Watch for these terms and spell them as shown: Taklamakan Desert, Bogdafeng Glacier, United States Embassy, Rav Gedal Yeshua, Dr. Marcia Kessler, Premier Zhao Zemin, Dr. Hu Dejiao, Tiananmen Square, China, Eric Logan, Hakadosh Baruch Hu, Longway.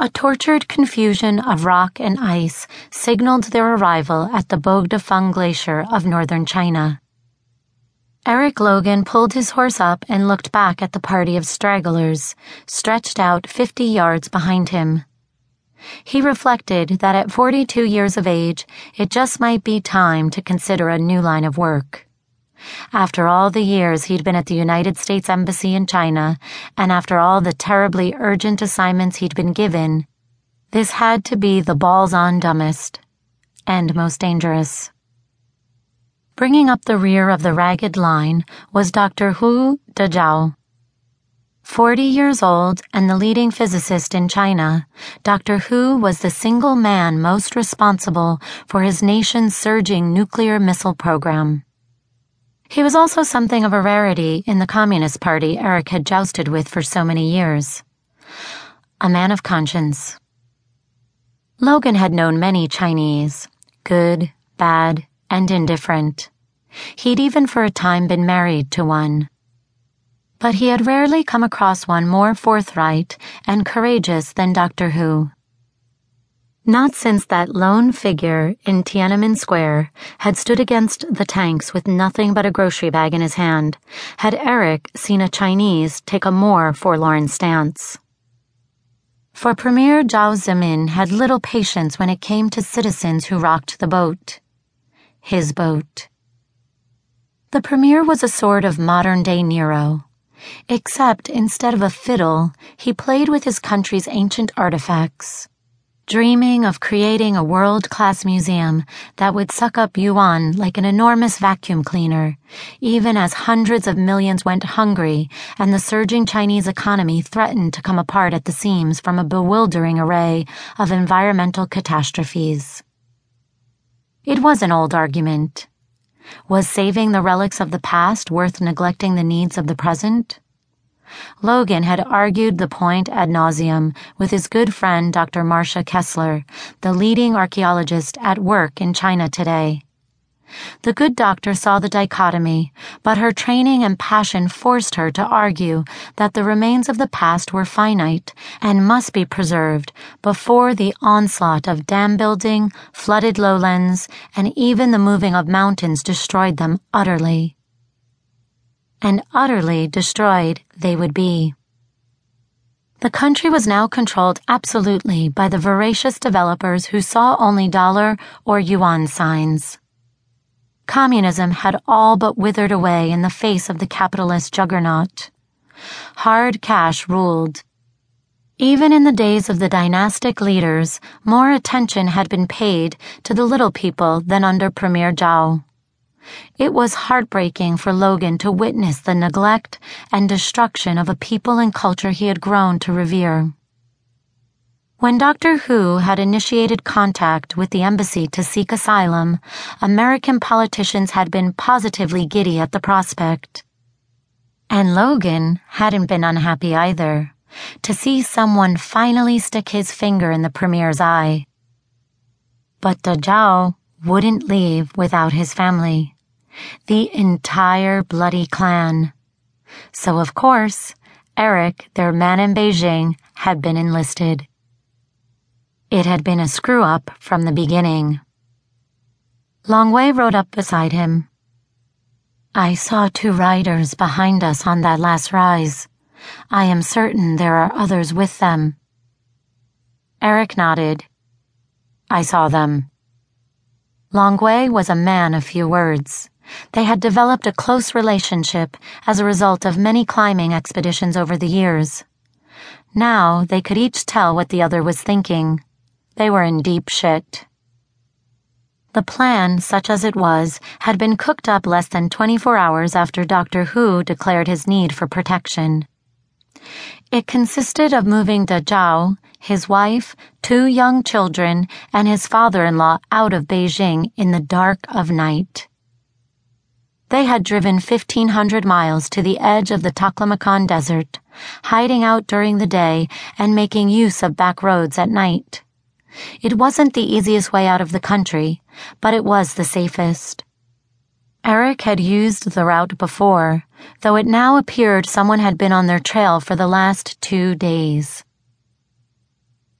A tortured confusion of rock and ice signaled their arrival at the Bogdafeng Glacier of northern China. Eric Logan pulled his horse up and looked back at the party of stragglers, stretched out 50 yards behind him. He reflected that at 42 years of age, it just might be time to consider a new line of work. After all the years he'd been at the United States Embassy in China, and after all the terribly urgent assignments he'd been given, this had to be the balls-on dumbest and most dangerous. Bringing up the rear of the ragged line was Dr. Hu Dejiao. 40 years old and the leading physicist in China, Dr. Hu was the single man most responsible for his nation's surging nuclear missile program. He was also something of a rarity in the Communist Party Eric had jousted with for so many years. A man of conscience. Logan had known many Chinese, good, bad, and indifferent. He'd even for a time been married to one. But he had rarely come across one more forthright and courageous than Dr. Hu. Not since that lone figure in Tiananmen Square had stood against the tanks with nothing but a grocery bag in his hand had Eric seen a Chinese take a more forlorn stance. For Premier Zhao Zemin had little patience when it came to citizens who rocked the boat. His boat. The Premier was a sort of modern-day Nero. Except instead of a fiddle, he played with his country's ancient artifacts, dreaming of creating a world-class museum that would suck up yuan like an enormous vacuum cleaner, even as hundreds of millions went hungry and the surging Chinese economy threatened to come apart at the seams from a bewildering array of environmental catastrophes. It was an old argument. Was saving the relics of the past worth neglecting the needs of the present? Logan had argued the point ad nauseam with his good friend Dr. Marcia Kessler, the leading archaeologist at work in China today. The good doctor saw the dichotomy, but her training and passion forced her to argue that the remains of the past were finite and must be preserved before the onslaught of dam building, flooded lowlands, and even the moving of mountains destroyed them utterly. And utterly destroyed they would be. The country was now controlled absolutely by the voracious developers who saw only dollar or yuan signs. Communism had all but withered away in the face of the capitalist juggernaut. Hard cash ruled. Even in the days of the dynastic leaders, more attention had been paid to the little people than under Premier Zhao. It was heartbreaking for Logan to witness the neglect and destruction of a people and culture he had grown to revere. When Dr. Hu had initiated contact with the embassy to seek asylum, American politicians had been positively giddy at the prospect. And Logan hadn't been unhappy either, to see someone finally stick his finger in the Premier's eye. But Dejiao wouldn't leave without his family. The entire bloody clan. So, of course, Eric, their man in Beijing, had been enlisted. It had been a screw-up from the beginning. Longway rode up beside him. I saw 2 riders behind us on that last rise. I am certain there are others with them. Eric nodded. I saw them. Longway was a man of few words. They had developed a close relationship as a result of many climbing expeditions over the years. Now they could each tell what the other was thinking. They were in deep shit. The plan, such as it was, had been cooked up less than 24 hours after Dr. Hu declared his need for protection. It consisted of moving Dejiao, his wife, 2 young children, and his father-in-law out of Beijing in the dark of night. They had driven 1,500 miles to the edge of the Taklamakan Desert, hiding out during the day and making use of back roads at night. It wasn't the easiest way out of the country, but it was the safest. Eric had used the route before, though it now appeared someone had been on their trail for the last 2 days.